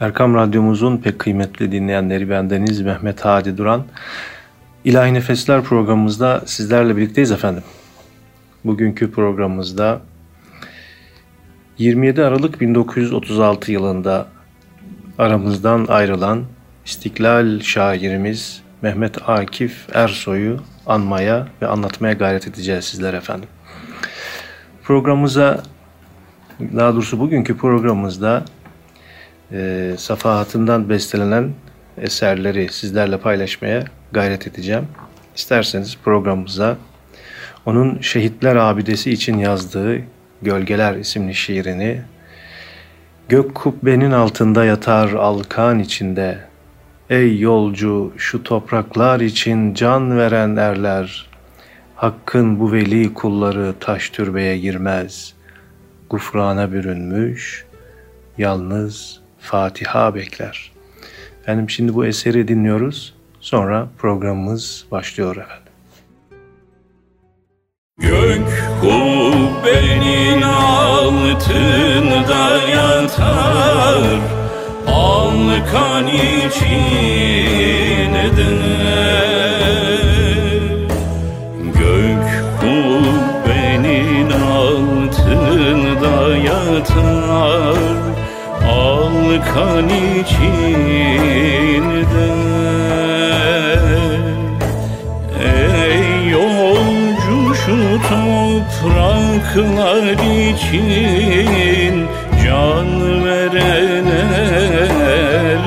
Erkam Radyomuzun pek kıymetli dinleyenleri, bendeniz Mehmet Hadi Duran. İlahi Nefesler programımızda sizlerle birlikteyiz efendim. Bugünkü programımızda 27 Aralık 1936 yılında aramızdan ayrılan İstiklal şairimiz Mehmet Akif Ersoy'u anmaya ve anlatmaya gayret edeceğiz sizler efendim. Programımıza, daha doğrusu bugünkü programımızda Safahat'ından bestelenen eserleri sizlerle paylaşmaya gayret edeceğim. İsterseniz programımıza onun Şehitler Abidesi için yazdığı Gölgeler isimli şiirini, "Gök kubbenin altında yatar alkan içinde, ey yolcu şu topraklar için can veren erler, Hakk'ın bu veli kulları taş türbeye girmez, gufrana bürünmüş, yalnız Fatiha bekler." Efendim şimdi bu eseri dinliyoruz. Sonra programımız başlıyor efendim. Gök kubbenin altında yatar alkan içinde, gök kubbenin altında yatar alkan içinde. Topraklar için can veren erler,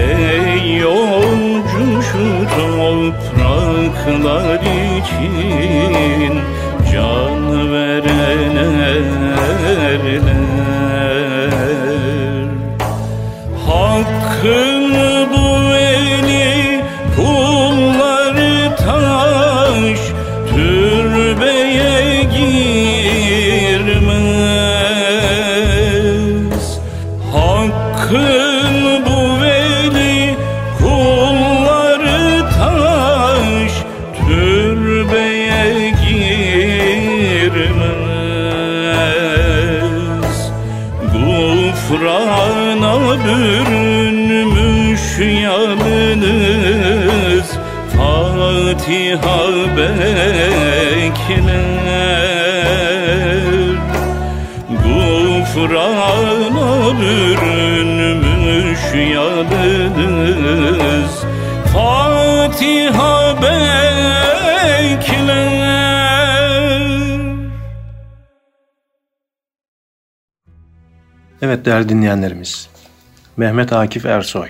ey yolcu şu topraklar için can veren erler. Hakkın bu veli kulları taş türbeye girmez, Hakkın bu veli kulları taş türbeye girmez, gufrana bürünmüş yalnız Fatiha bekler, gufrana bürünmüş yalnız Fatiha bekler. Evet değerli dinleyenlerimiz, Mehmet Akif Ersoy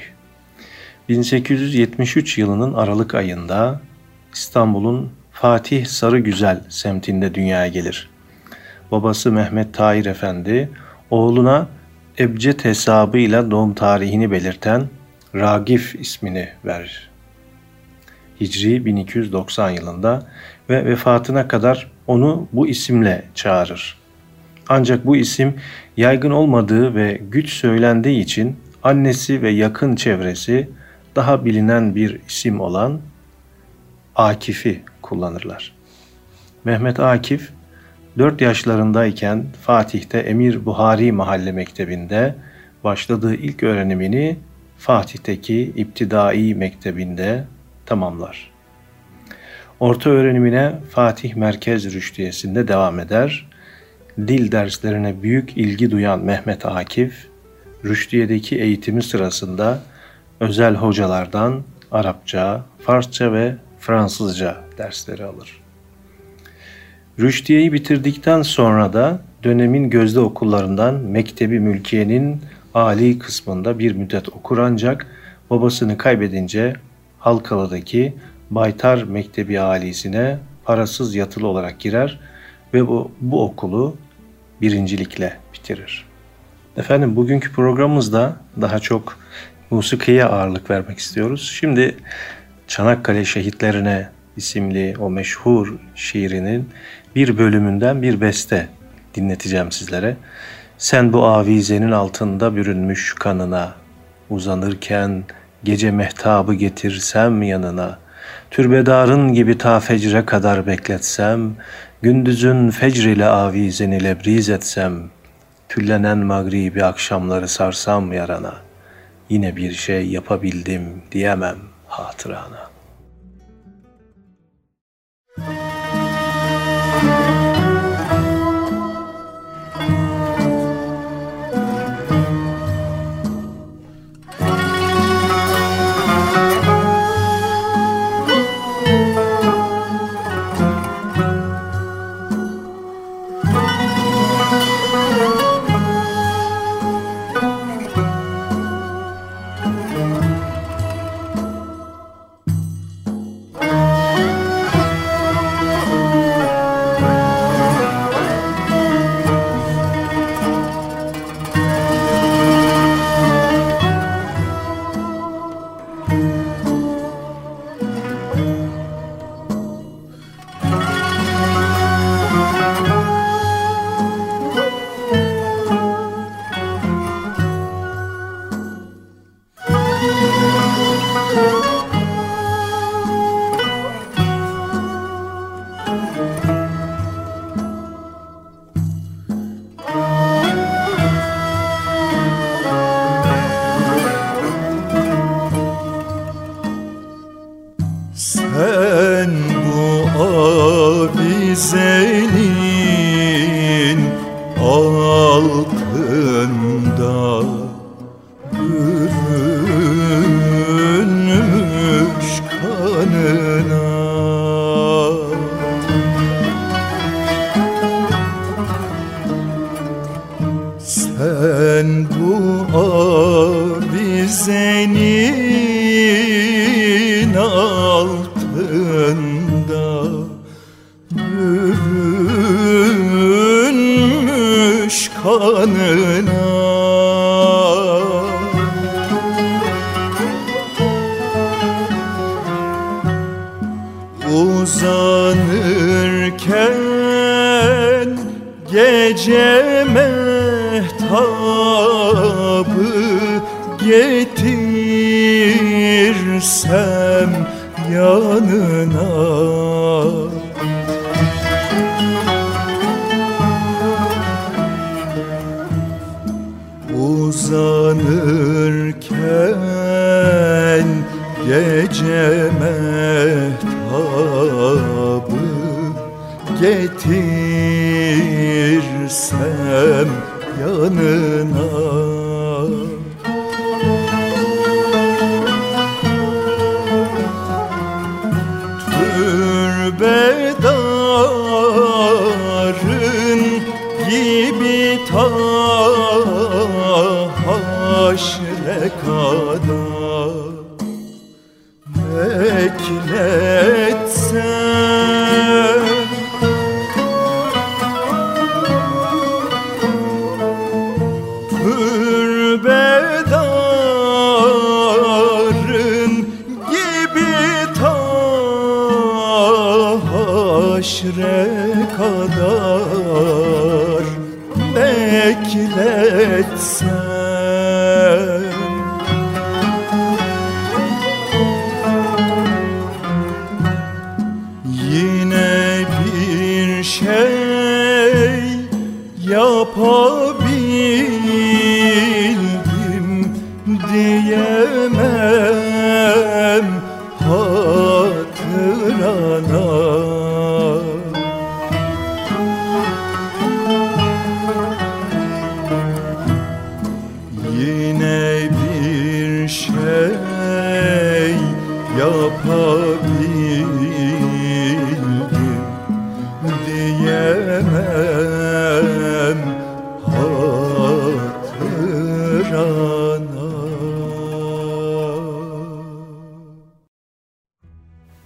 1873 yılının Aralık ayında İstanbul'un Fatih Sarıgüzel semtinde dünyaya gelir. Babası Mehmet Tahir Efendi oğluna ebced hesabıyla doğum tarihini belirten Ragif ismini verir. Hicri 1290 yılında ve vefatına kadar onu bu isimle çağırır. Ancak bu isim yaygın olmadığı ve güç söylendiği için annesi ve yakın çevresi daha bilinen bir isim olan Akif'i kullanırlar. Mehmet Akif 4 yaşlarındayken Fatih'te Emir Buhari Mahalle Mektebi'nde başladığı ilk öğrenimini Fatih'teki İptidai Mektebi'nde tamamlar. Orta öğrenimine Fatih Merkez Rüştiyesi'nde devam eder. Dil derslerine büyük ilgi duyan Mehmet Akif, Rüşdiye'deki eğitimi sırasında özel hocalardan Arapça, Farsça ve Fransızca dersleri alır. Rüşdiye'yi bitirdikten sonra da dönemin gözde okullarından Mektebi Mülkiye'nin âli kısmında bir müddet okur, ancak babasını kaybedince Halkalı'daki Baytar Mektebi âlisine parasız yatılı olarak girer ve bu okulu birincilikle bitirir. Efendim bugünkü programımızda daha çok musikiye ağırlık vermek istiyoruz. Şimdi Çanakkale Şehitlerine isimli o meşhur şiirinin bir bölümünden bir beste dinleteceğim sizlere. "Sen bu avizenin altında bürünmüş kanına, uzanırken gece mehtabı getirsem yanına, türbedarın gibi ta fecre kadar bekletsem, gündüzün fecriyle avizeni lebriz etsem, Tüllenen mağribi akşamları sarsam yarana, yine bir şey yapabildim diyemem hatırana.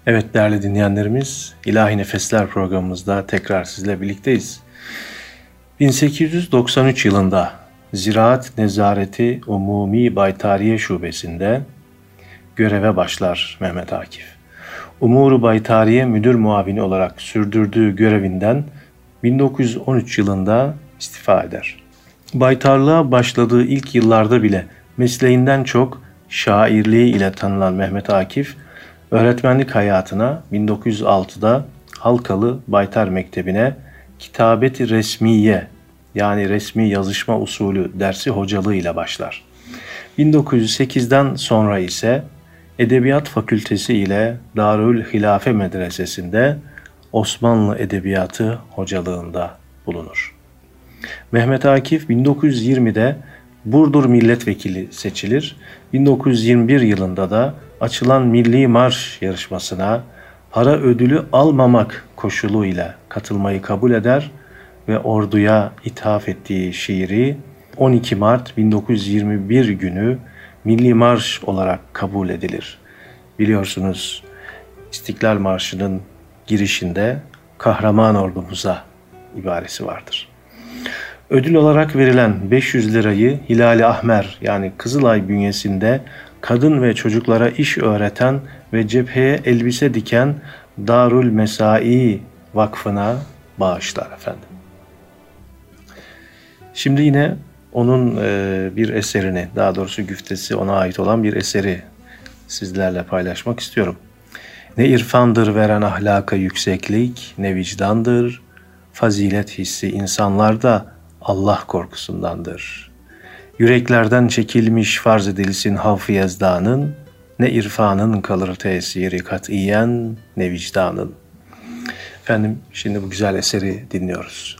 Evet değerli dinleyenlerimiz, İlahi Nefesler programımızda tekrar sizle birlikteyiz. 1893 yılında Ziraat Nezareti Umumi Baytariye Şubesi'nde göreve başlar Mehmet Akif. Umur-u Baytariye Müdür Muavini olarak sürdürdüğü görevinden 1913 yılında istifa eder. Baytarlığa başladığı ilk yıllarda bile mesleğinden çok şairliği ile tanınan Mehmet Akif, öğretmenlik hayatına 1906'da Halkalı Baytar Mektebi'ne Kitabet-i Resmiye yani resmi yazışma usulü dersi hocalığıyla başlar. 1908'den sonra ise Edebiyat Fakültesi ile Darül Hilafe Medresesi'nde Osmanlı Edebiyatı hocalığında bulunur. Mehmet Akif 1920'de Burdur milletvekili seçilir. 1921 yılında da açılan Milli Marş yarışmasına para ödülü almamak koşuluyla katılmayı kabul eder ve orduya ithaf ettiği şiiri 12 Mart 1921 günü Milli Marş olarak kabul edilir. Biliyorsunuz, İstiklal Marşı'nın girişinde "Kahraman ordumuza" ibaresi vardır. Ödül olarak verilen 500 lirayı Hilal-i Ahmer yani Kızılay bünyesinde kadın ve çocuklara iş öğreten ve cepheye elbise diken Darul Mesai Vakfı'na bağışlar efendim. Şimdi yine onun bir eserini, daha doğrusu güftesi ona ait olan bir eseri sizlerle paylaşmak istiyorum. Ne irfandır veren ahlaka yükseklik, ne vicdandır, fazilet hissi insanlarda Allah korkusundandır. Yüreklerden çekilmiş farz edilsin havf-ı yezdanın, ne irfanın kalır tesiri katiyen, ne vicdanın. Efendim, şimdi bu güzel eseri dinliyoruz.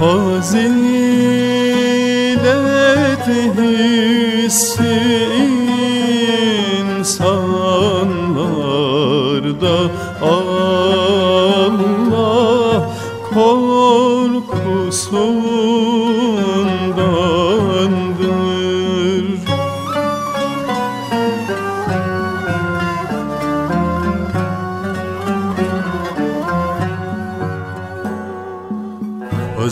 Fazilet hissi insanlarda Allah korkusundandır.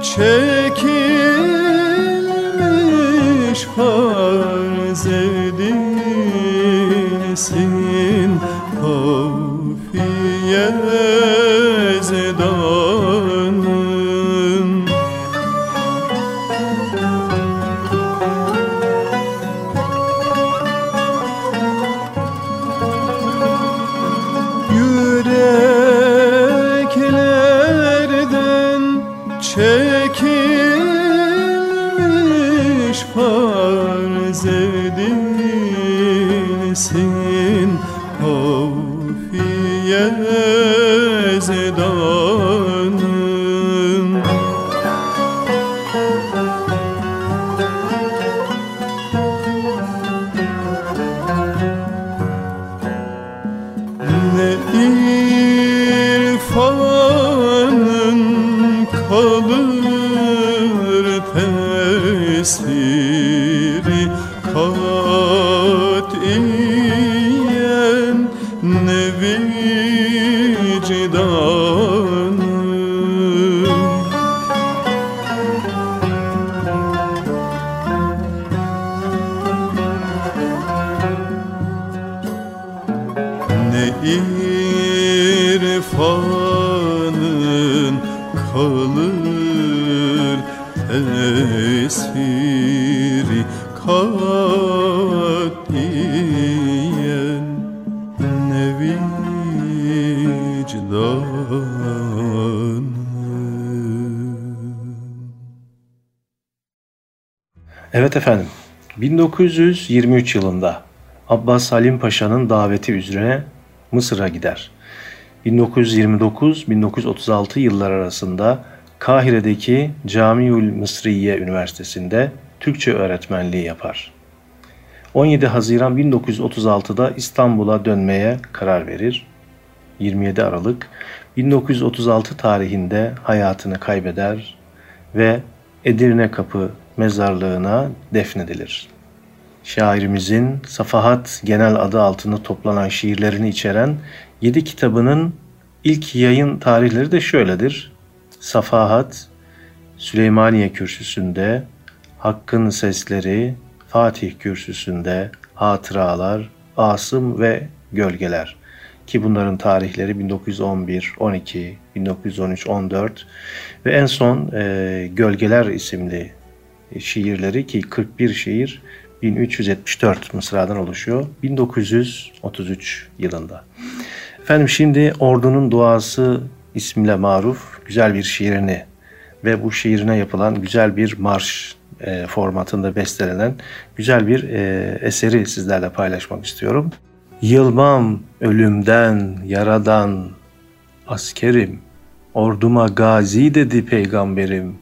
Çekilmiş farz edilsin hafiye zedanın. Yüreklerde çekilmiş farz edilsin hafiye zedanım. Ne irfanın kalır tesiri katiyen, ne vicdanı. Ne irfanın kalır tesiri katiyen, ne vicdanı. Evet efendim, 1923 yılında Abbas Salim Paşa'nın daveti üzerine Mısır'a gider. 1929-1936 yıllar arasında Kahire'deki Camiül Mısriye Üniversitesi'nde Türkçe öğretmenliği yapar. 17 Haziran 1936'da İstanbul'a dönmeye karar verir. 27 Aralık 1936 tarihinde hayatını kaybeder ve Edirne Kapı mezarlığına defnedilir. Şairimizin Safahat genel adı altında toplanan şiirlerini içeren 7 kitabının ilk yayın tarihleri de şöyledir. Safahat, Süleymaniye Kürsüsü'nde, Hakkın Sesleri, Fatih Kürsüsü'nde, Hatıralar, Asım ve Gölgeler. Ki bunların tarihleri 1911, 12, 1913, 14 ve en son Gölgeler isimli şiirleri, ki 41 şiir, 1374 mısradan oluşuyor, 1933 yılında. Efendim, şimdi Ordunun Duası ismiyle maruf güzel bir şiirini ve bu şiirine yapılan güzel bir marş formatında bestelenen güzel bir eseri sizlerle paylaşmak istiyorum. Yılmam ölümden, yaradan, askerim, orduma gazi dedi peygamberim.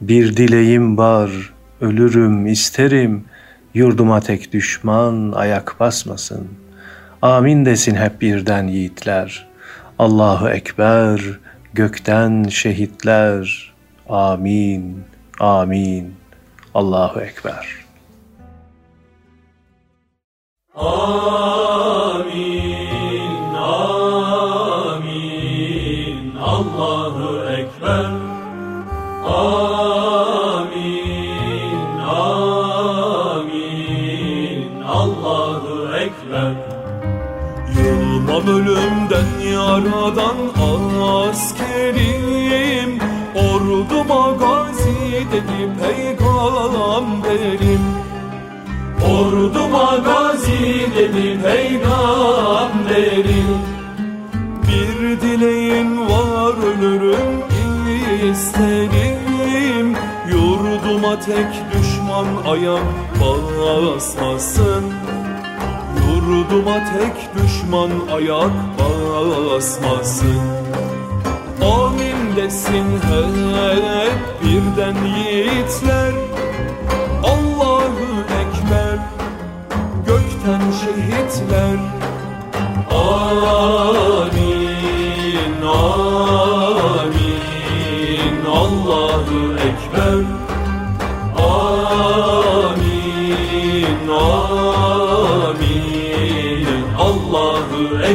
Bir dileğim var, ölürüm isterim, yurduma tek düşman ayak basmasın. Amin desin hep birden yiğitler. Allahu Ekber, gökten şehitler. Amin, amin, Allahu Ekber. Amin, amin, Allahu Ekber. Amin, amin, Allahu Ekber. Yılmam ölümden, yaradan, askerim, orduma gazi dedi peygamberim. Orduma gazi dedi peygamberim. Bir dileğim var, ölürüm isterim, yurduma tek düşman ayak basmasın. Yurduma tek düşman ayak basmasın. Amin desin hep birden yiğitler. Allahu Ekber, gökten şehitler. Amin, amin, Allahu Ekber. Amin, amin, Allahu Ekber.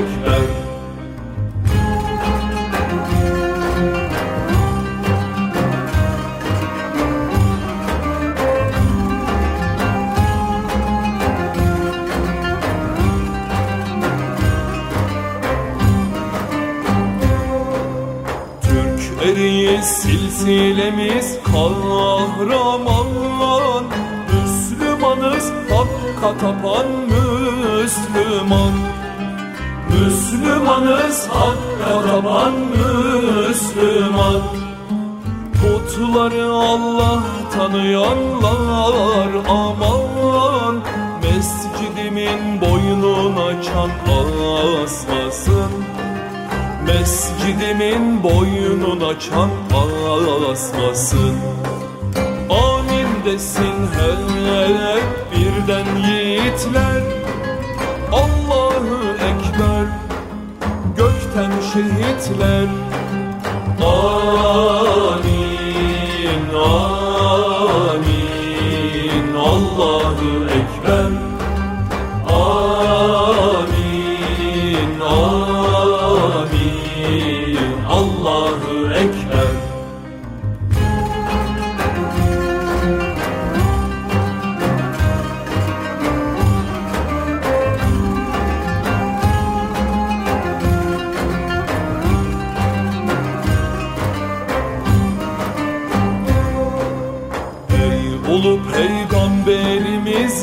Silsilemiz kahraman, Müslümanız hakka tapan Müslüman. Müslümanız hakka tapan Müslüman. Bu Bulutları Allah tanıyorlar aman, mescidimin boynuna çan asmasın, mescidimin boynuna çan asmasın. Amindesin hep birden yiğitler, Allahu Ekber gökten şehitler. Amin, amin, Allahu Ekber. Amin, amin, Allahu Ekber.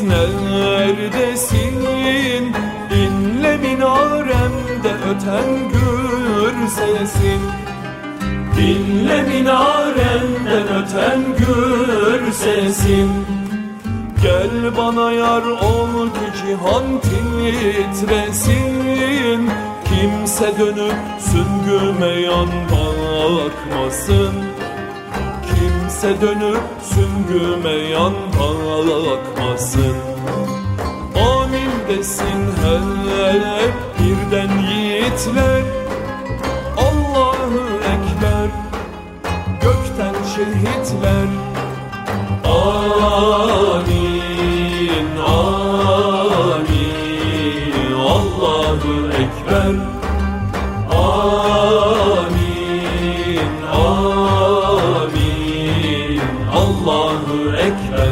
Neredesin? İnle minaremde öten gür sesin. İnle minaremden öten gür sesin. Gel bana yar ol ki cihan titresin. Kimse dönüp süngüme yan bakmasın. Kimse dönüp süngüme yan bakmasın. Desin hep birden yiğitler, Allahu Ekber gökten şehitler. Amin, amin, Allahu Ekber. Amin, amin, Allahu Ekber.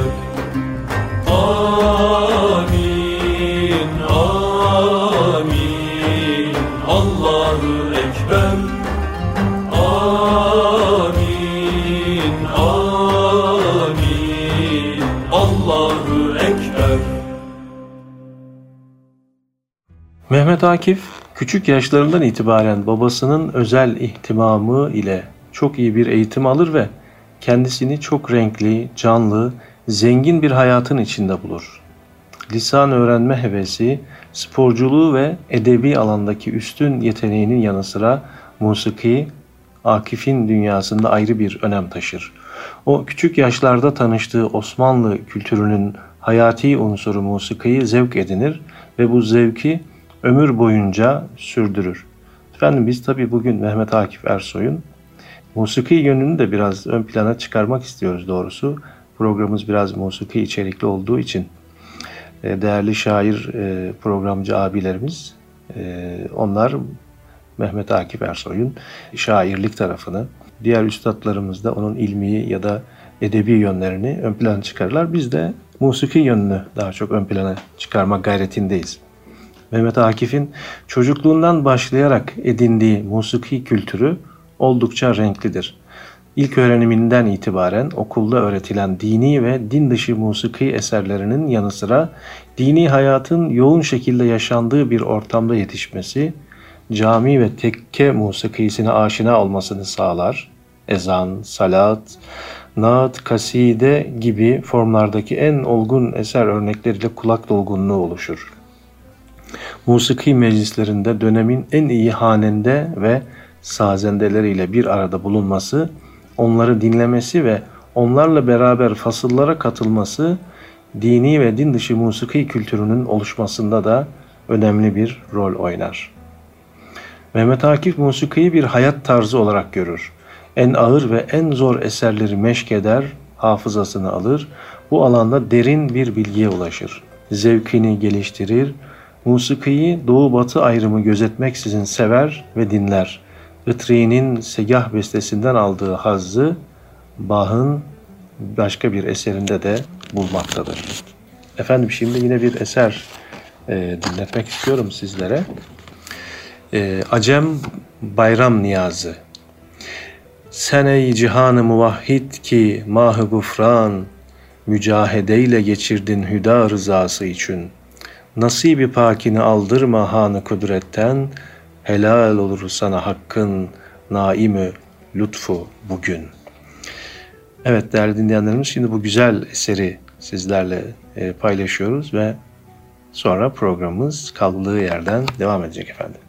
Mehmet Akif, küçük yaşlarından itibaren babasının özel ihtimamı ile çok iyi bir eğitim alır ve kendisini çok renkli, canlı, zengin bir hayatın içinde bulur. Lisan öğrenme hevesi, sporculuğu ve edebi alandaki üstün yeteneğinin yanı sıra musiki, Akif'in dünyasında ayrı bir önem taşır. O küçük yaşlarda tanıştığı Osmanlı kültürünün hayati unsuru musikiyi zevk edinir ve bu zevki ömür boyunca sürdürür. Efendim biz tabii bugün Mehmet Akif Ersoy'un musiki yönünü de biraz ön plana çıkarmak istiyoruz doğrusu. Programımız biraz musiki içerikli olduğu için değerli şair programcı abilerimiz onlar Mehmet Akif Ersoy'un şairlik tarafını, diğer üstadlarımız da onun ilmi ya da edebi yönlerini ön plana çıkarırlar. Biz de musiki yönünü daha çok ön plana çıkarmak gayretindeyiz. Mehmet Akif'in çocukluğundan başlayarak edindiği musiki kültürü oldukça renklidir. İlk öğreniminden itibaren okulda öğretilen dini ve din dışı musiki eserlerinin yanı sıra dini hayatın yoğun şekilde yaşandığı bir ortamda yetişmesi, cami ve tekke musikisine aşina olmasını sağlar. Ezan, salat, naat, kaside gibi formlardaki en olgun eser örnekleriyle kulak dolgunluğu oluşur. Musiki meclislerinde dönemin en iyi hanende ve sazendeleriyle bir arada bulunması, onları dinlemesi ve onlarla beraber fasıllara katılması, dini ve din dışı musiki kültürünün oluşmasında da önemli bir rol oynar. Mehmet Akif musikiyi bir hayat tarzı olarak görür. En ağır ve en zor eserleri meşk eder, hafızasını alır, bu alanda derin bir bilgiye ulaşır, zevkini geliştirir, musikiyi doğu-batı ayrımı gözetmeksizin sever ve dinler. Itri'nin segah bestesinden aldığı hazzı Bach'ın başka bir eserinde de bulmaktadır. Efendim şimdi yine bir eser dinletmek istiyorum sizlere. Acem Bayram Niyazı. Sen ey cihan-ı muvahhid ki mah-ı gufran, mücahedeyle geçirdin hüda rızası için. Nasibi pakini aldırma han-ı kudretten, helal olur sana hakkın naim-i lütfu bugün. Evet değerli dinleyenlerimiz, şimdi bu güzel eseri sizlerle paylaşıyoruz ve sonra programımız kaldığı yerden devam edecek efendim.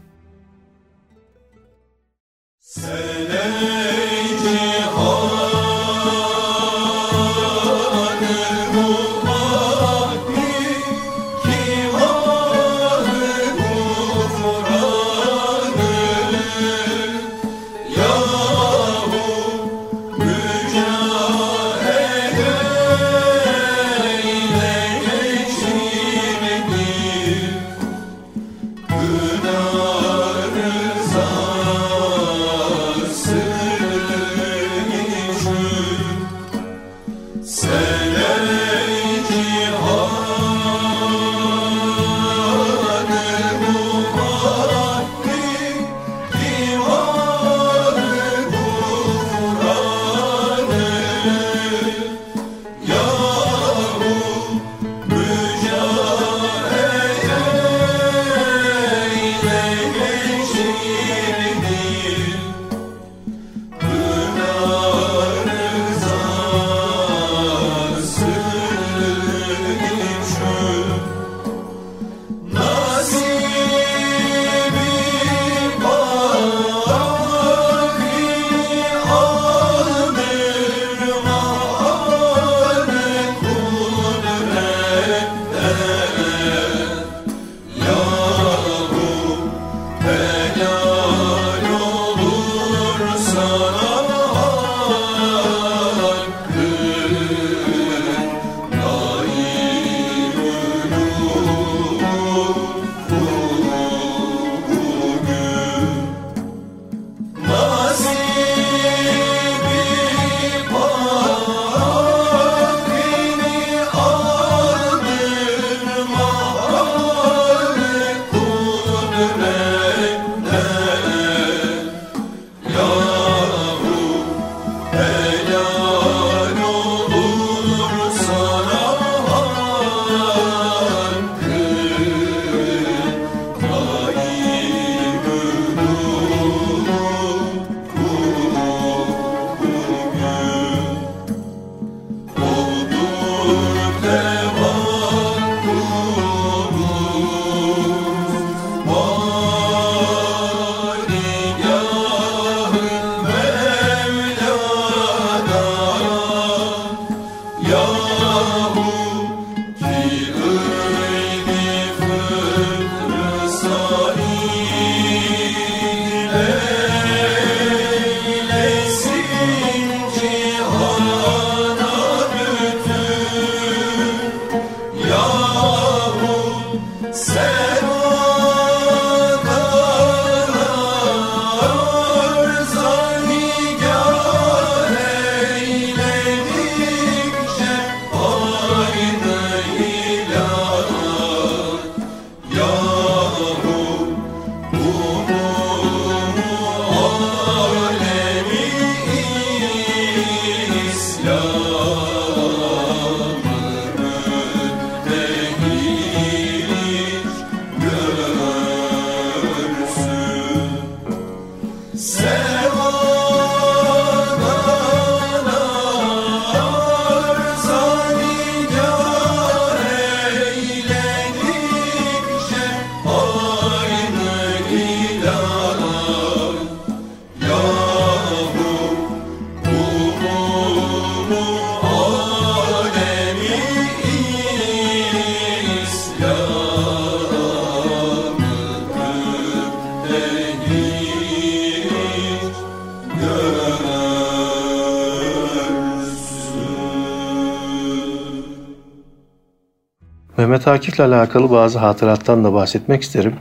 Mehmet Akif'le alakalı bazı hatırattan da bahsetmek isterim.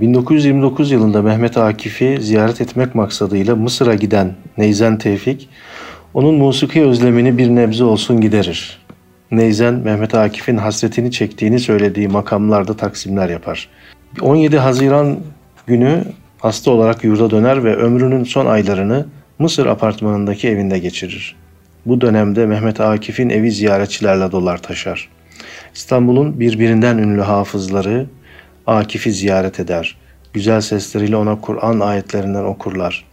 1929 yılında Mehmet Akif'i ziyaret etmek maksadıyla Mısır'a giden Neyzen Tevfik, onun musiki özlemini bir nebze olsun giderir. Neyzen, Mehmet Akif'in hasretini çektiğini söylediği makamlarda taksimler yapar. 17 Haziran günü hasta olarak yurda döner ve ömrünün son aylarını Mısır apartmanındaki evinde geçirir. Bu dönemde Mehmet Akif'in evi ziyaretçilerle dolar taşar. İstanbul'un birbirinden ünlü hafızları Akif'i ziyaret eder. Güzel sesleriyle ona Kur'an ayetlerinden okurlar.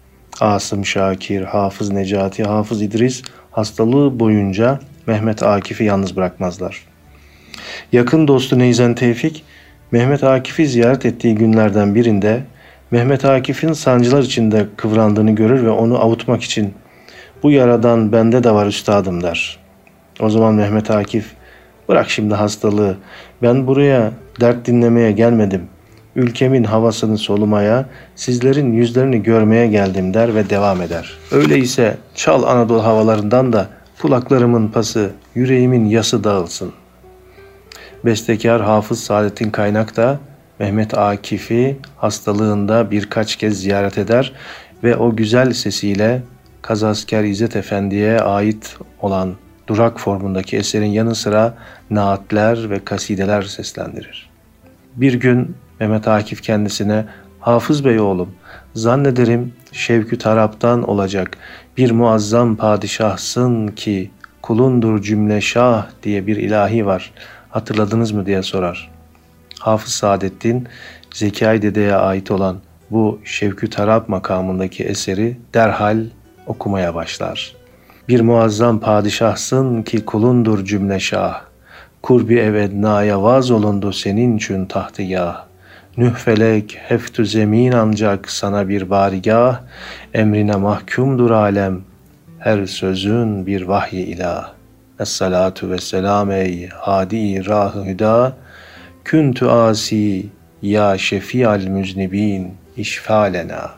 Asım Şakir, Hafız Necati, Hafız İdris hastalığı boyunca Mehmet Akif'i yalnız bırakmazlar. Yakın dostu Neyzen Tevfik, Mehmet Akif'i ziyaret ettiği günlerden birinde Mehmet Akif'in sancılar içinde kıvrandığını görür ve onu avutmak için "Bu yaradan bende de var üstadım" der. O zaman Mehmet Akif, "Bırak şimdi hastalığı, ben buraya dert dinlemeye gelmedim. Ülkemin havasını solumaya, sizlerin yüzlerini görmeye geldim" der ve devam eder. "Öyleyse çal Anadolu havalarından da kulaklarımın pası, yüreğimin yası dağılsın." Bestekar Hafız Saadettin Kaynak da Mehmet Akif'i hastalığında birkaç kez ziyaret eder ve o güzel sesiyle Kazasker İzzet Efendi'ye ait olan Durak formundaki eserin yanı sıra naatler ve kasideler seslendirir. Bir gün Mehmet Akif kendisine "Hafız Bey oğlum, zannederim Şevk-i Tarab'dan olacak bir muazzam padişahsın ki kulundur cümle şah diye bir ilahi var. Hatırladınız mı?" diye sorar. Hafız Saadettin, Zekai Dede'ye ait olan bu Şevk-i Tarab makamındaki eseri derhal okumaya başlar. "Bir muazzam padişahsın ki kulundur cümle şah. Kurbi evednaya vaz olundu senin için tahtı yah. Nühfelek heftü zemin ancak sana bir barigah. Emrine mahkumdur alem. Her sözün bir vahyi ilah. Es-salatu vesselam ey hadi rah-ı hüda. Küntü asi ya şefi'al müznibin işfalena."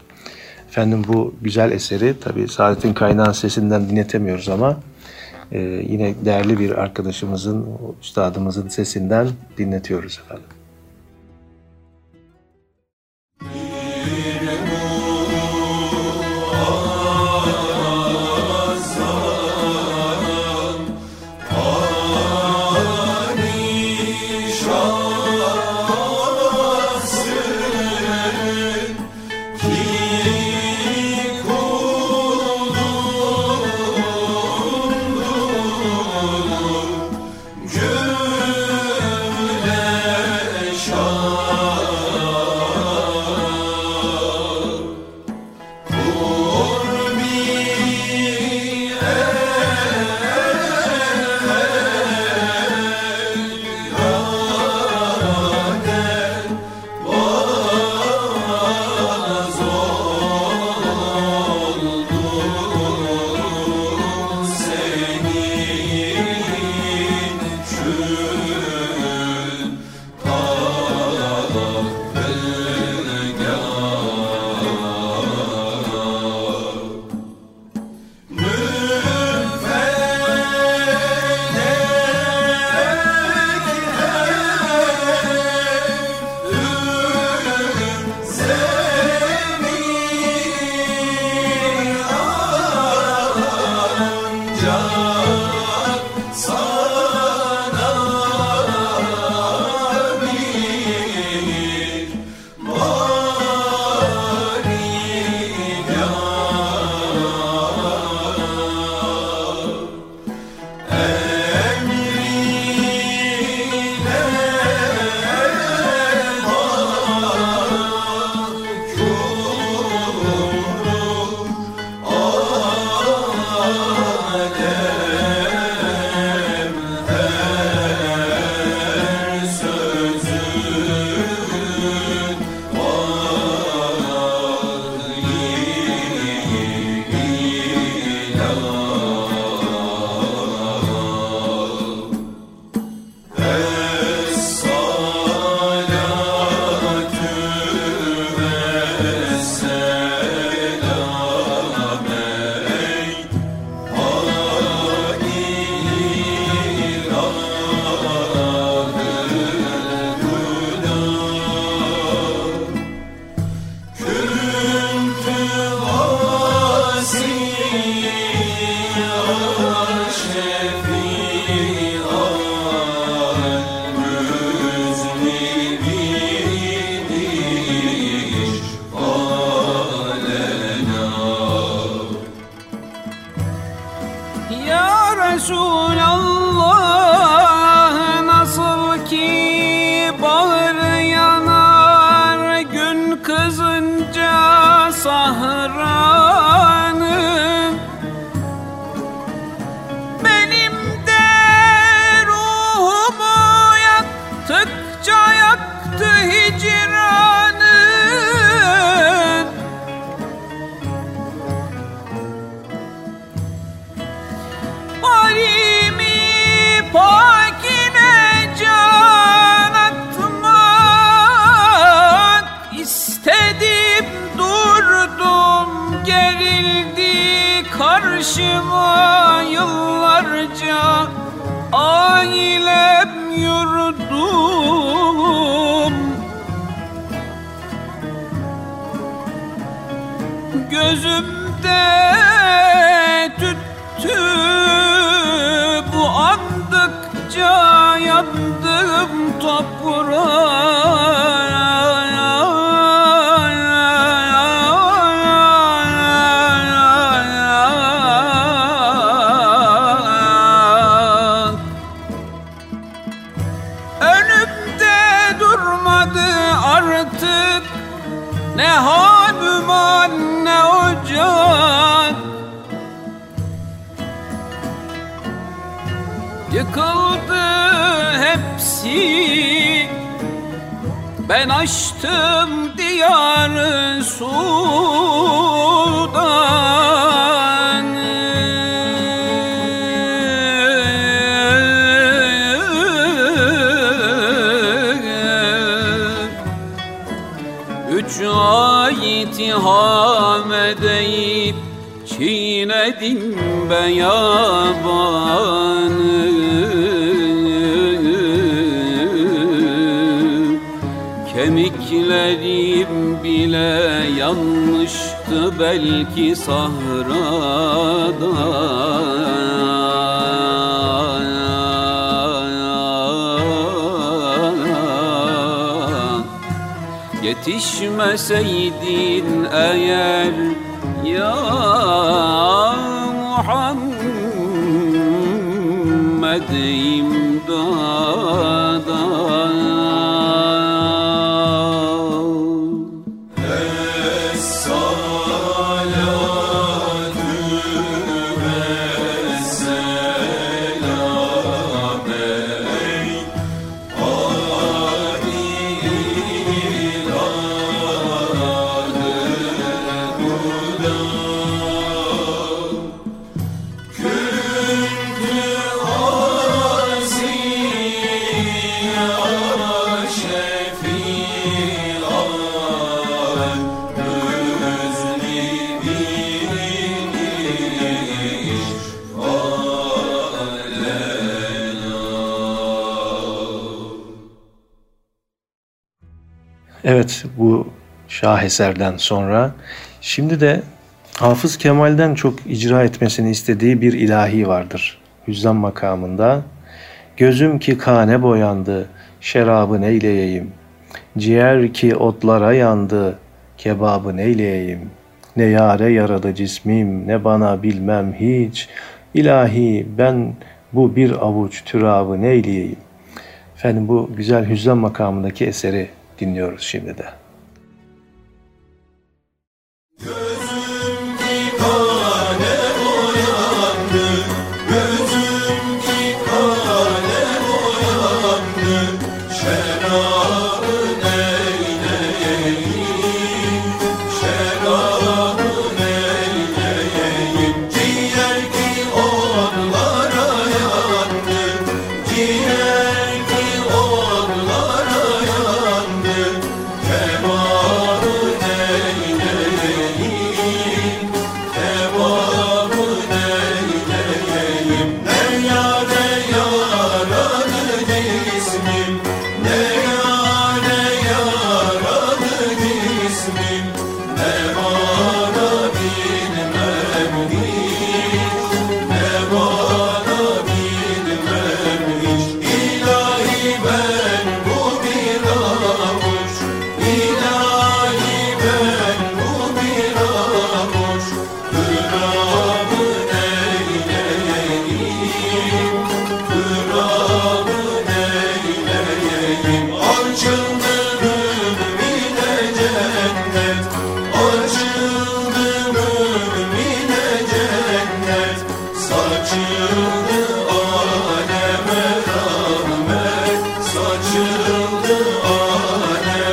Efendim bu güzel eseri tabii Saadettin Kaynağ'ın sesinden dinletemiyoruz ama yine değerli bir arkadaşımızın, üstadımızın sesinden dinletiyoruz efendim. Kızınca sahra hicranın alimi pakine can atmak istedim, durdum, gerildi karşıma yıllarca ailem, yurdum. Gözümde tüttü bu, andıkça yandım toprağa. Yıkıldı hepsi, ben açtım diyarın sudan. Üç ayeti hamedeyip çiğnedim beyabanı. Kemiklerim bile yanmıştı belki sahrada. Yetişmeseydin eğer ya Muhammed imdada. Evet, bu şaheserden sonra şimdi de Hafız Kemal'den çok icra etmesini istediği bir ilahi vardır. Hüzzam makamında. Gözüm ki kane boyandı, şerabı neyleyeyim? Ciğer ki otlara yandı, kebabı neyleyeyim? Ne yâre yaradı cismim, ne bana bilmem hiç. İlahi ben bu bir avuç türabı neyleyeyim? Efendim, bu güzel Hüzzam makamındaki eseri dinliyoruz şimdi de. Altyazı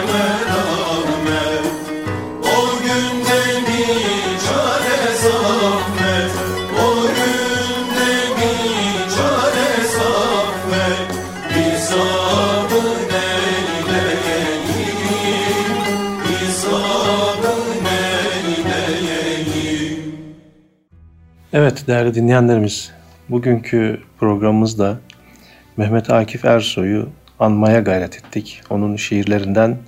M.K. Evet değerli dinleyenlerimiz, bugünkü programımızda Mehmet Akif Ersoy'u anmaya gayret ettik. Onun şiirlerinden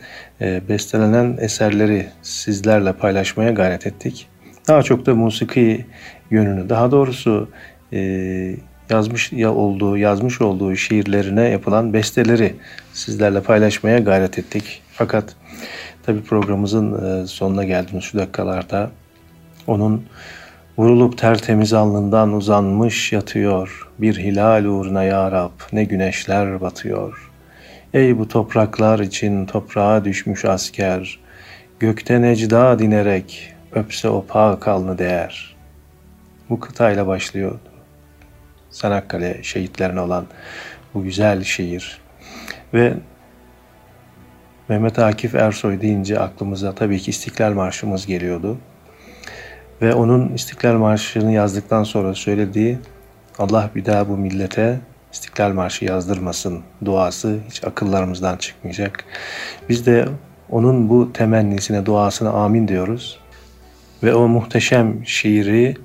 bestelenen eserleri sizlerle paylaşmaya gayret ettik. Daha çok da musiki yönünü, daha doğrusu yazmış olduğu şiirlerine yapılan besteleri sizlerle paylaşmaya gayret ettik. Fakat tabii programımızın sonuna geldiğimiz şu dakikalarda onun vurulup tertemiz alnından uzanmış yatıyor, bir hilal uğruna ya Rab ne güneşler batıyor. Ey bu topraklar için toprağa düşmüş asker, gökten ecda dinerek öpse o pak alnı değer. Bu kıtayla başlıyordu Çanakkale şehitlerine olan bu güzel şiir. Ve Mehmet Akif Ersoy deyince aklımıza tabii ki İstiklal Marşımız geliyordu. Ve onun İstiklal Marşı'nı yazdıktan sonra söylediği "Allah bir daha bu millete İstiklal Marşı yazdırmasın" duası hiç akıllarımızdan çıkmayacak. Biz de onun bu temennisine, duasına amin diyoruz. Ve o muhteşem şiiri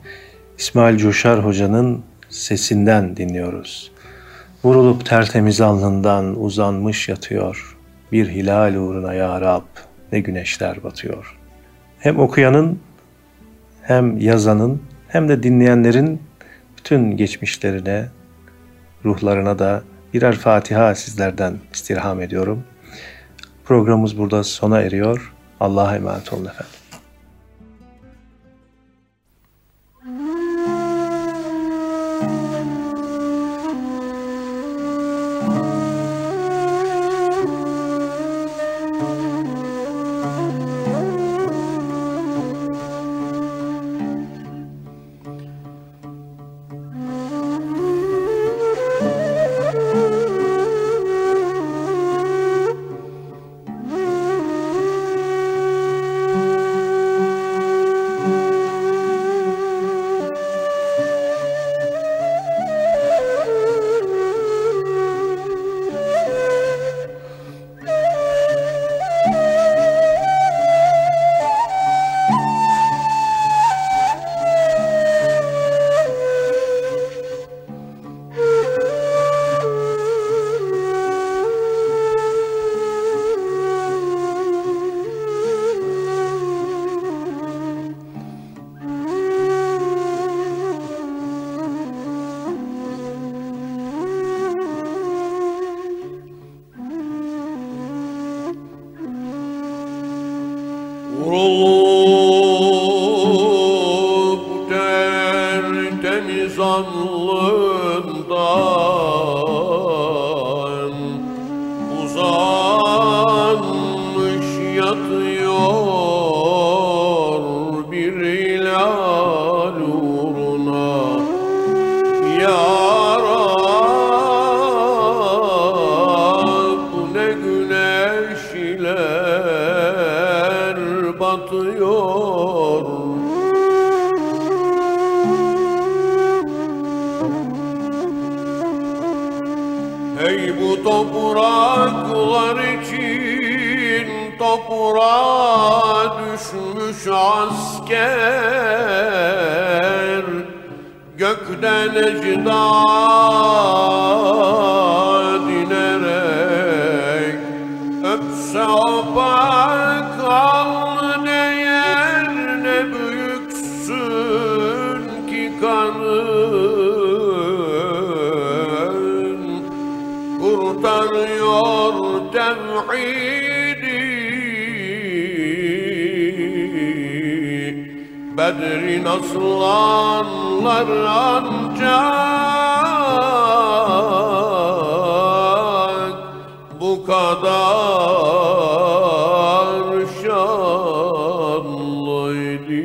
İsmail Coşar Hoca'nın sesinden dinliyoruz. Vurulup tertemiz alnından uzanmış yatıyor, bir hilal uğruna ya Rab ne güneşler batıyor. Hem okuyanın, hem yazanın, hem de dinleyenlerin bütün geçmişlerine, ruhlarına da birer Fatiha sizlerden istirham ediyorum. Programımız burada sona eriyor. Allah'a emanet olun efendim. Bedrin aslanlar ancak bu kadar şanlıydı.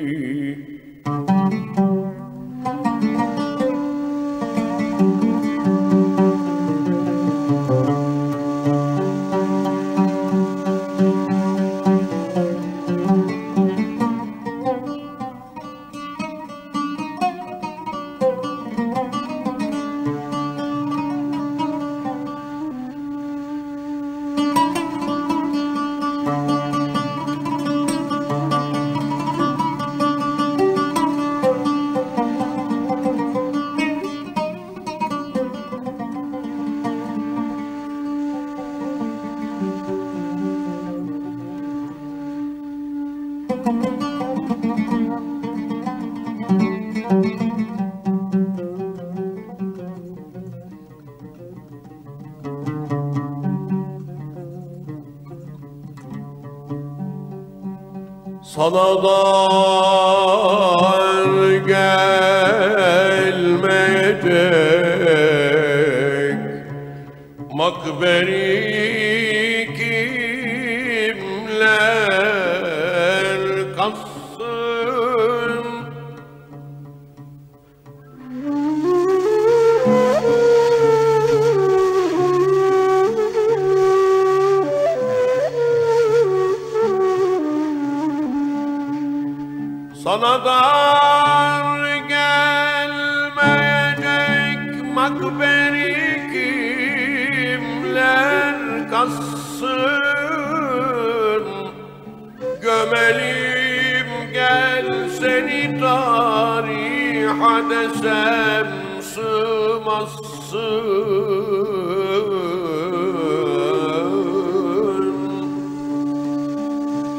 Salalar gelmeyecek, makberi kimler kassın? Sana dar gelmeyecek, makberi kimler kassın? Gömelim gel seni, tariha desem sığmazsın.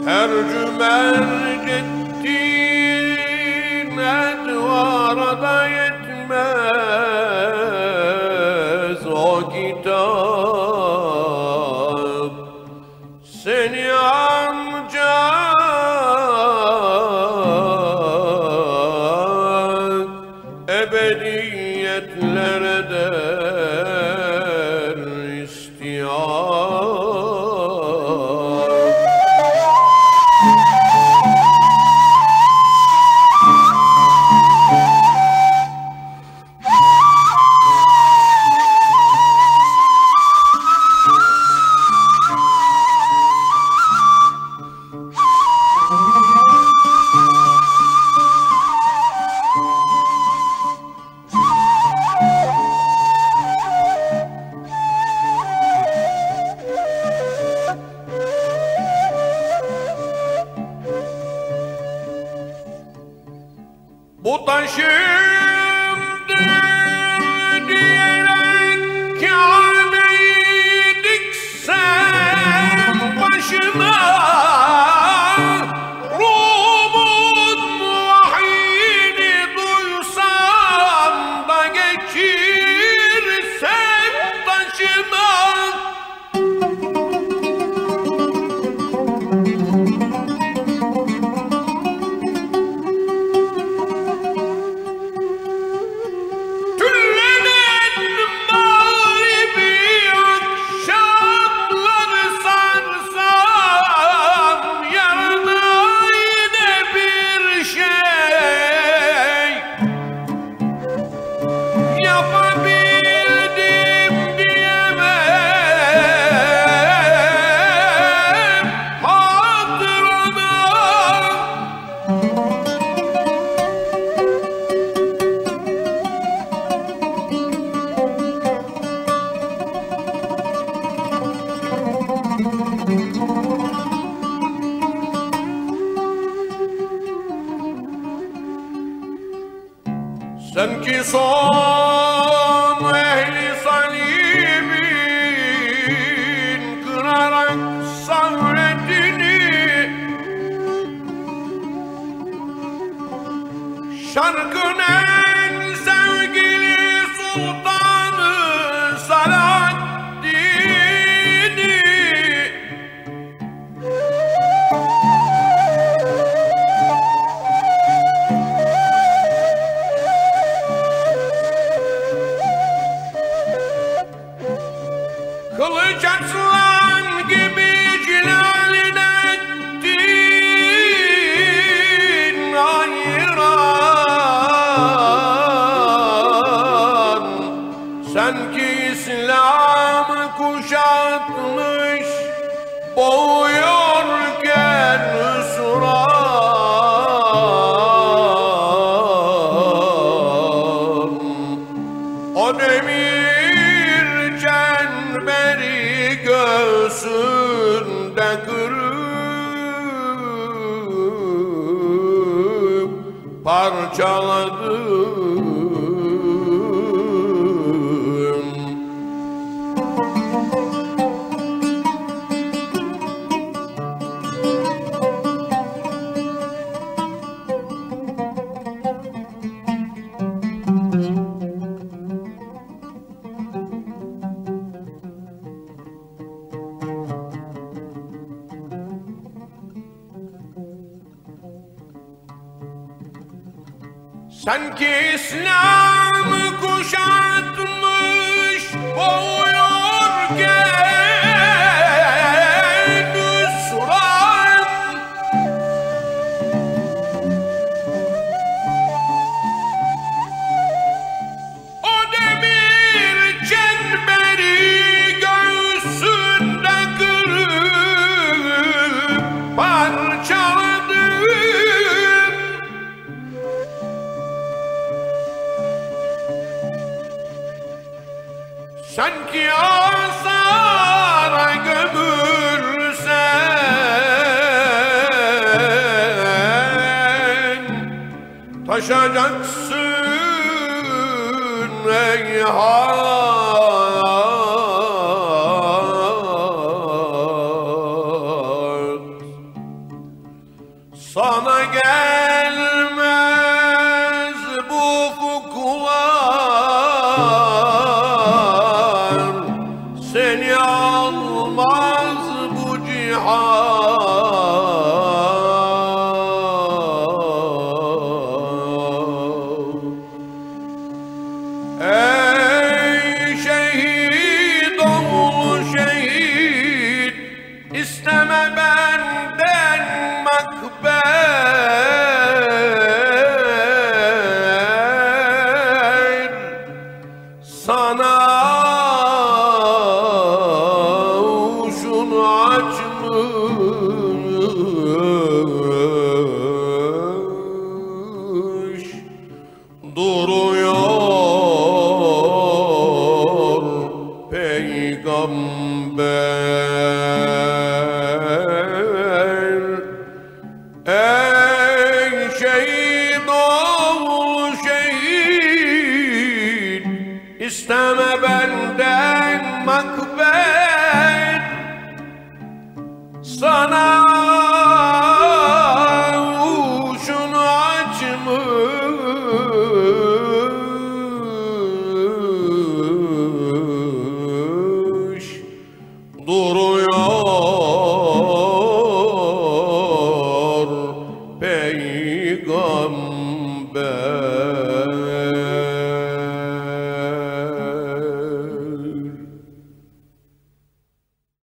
Tercümercet arada yetmez o kitap, seni ancak ebediyetlere der istiyar. Sen ki İslam'ı kuşatmış boğuyorken Nusrat, o demir çemberi göğsünde kırıp parçalar. Sen ki asara gömülsen taşacaksın ey hayat. Sana gelmez bu ufuklar, İsteme benden makbet, sana uşunu açmış duruyor peygamber.